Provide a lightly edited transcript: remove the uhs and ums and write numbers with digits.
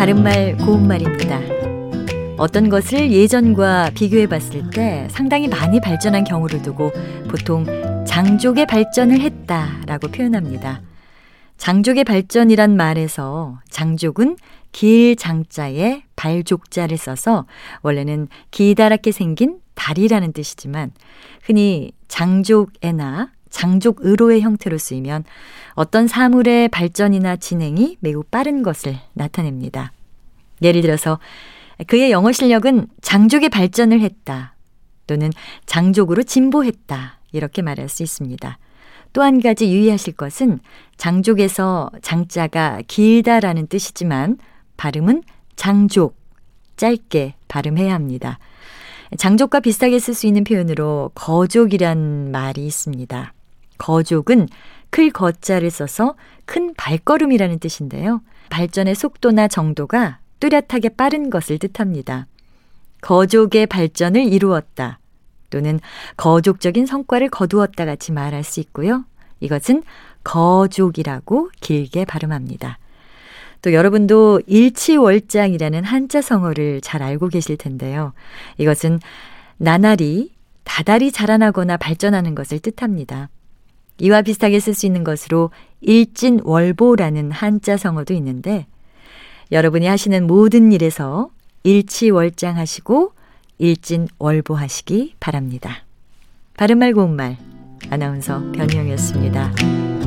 바른말 고운말입니다. 어떤 것을 예전과 비교해 봤을 때 상당히 많이 발전한 경우를 두고 보통 장족의 발전을 했다라고 표현합니다. 장족의 발전이란 말에서 장족은 길 장자에 발족자를 써서 원래는 기다랗게 생긴 다리라는 뜻이지만 흔히 장족에나 장족으로의 형태로 쓰이면 어떤 사물의 발전이나 진행이 매우 빠른 것을 나타냅니다. 예를 들어서 그의 영어 실력은 장족의 발전을 했다 또는 장족으로 진보했다 이렇게 말할 수 있습니다. 또 한 가지 유의하실 것은 장족에서 장자가 길다라는 뜻이지만 발음은 장족, 짧게 발음해야 합니다. 장족과 비슷하게 쓸 수 있는 표현으로 거족이란 말이 있습니다. 거족은 클 거자를 써서 큰 발걸음이라는 뜻인데요. 발전의 속도나 정도가 뚜렷하게 빠른 것을 뜻합니다. 거족의 발전을 이루었다 또는 거족적인 성과를 거두었다 같이 말할 수 있고요. 이것은 거족이라고 길게 발음합니다. 또 여러분도 일치월장이라는 한자 성어를 잘 알고 계실 텐데요. 이것은 나날이 다달이 자라나거나 발전하는 것을 뜻합니다. 이와 비슷하게 쓸 수 있는 것으로 일진월보라는 한자 성어도 있는데 여러분이 하시는 모든 일에서 일치월장하시고 일진월보하시기 바랍니다. 바른말 고운말 아나운서 변희영이었습니다.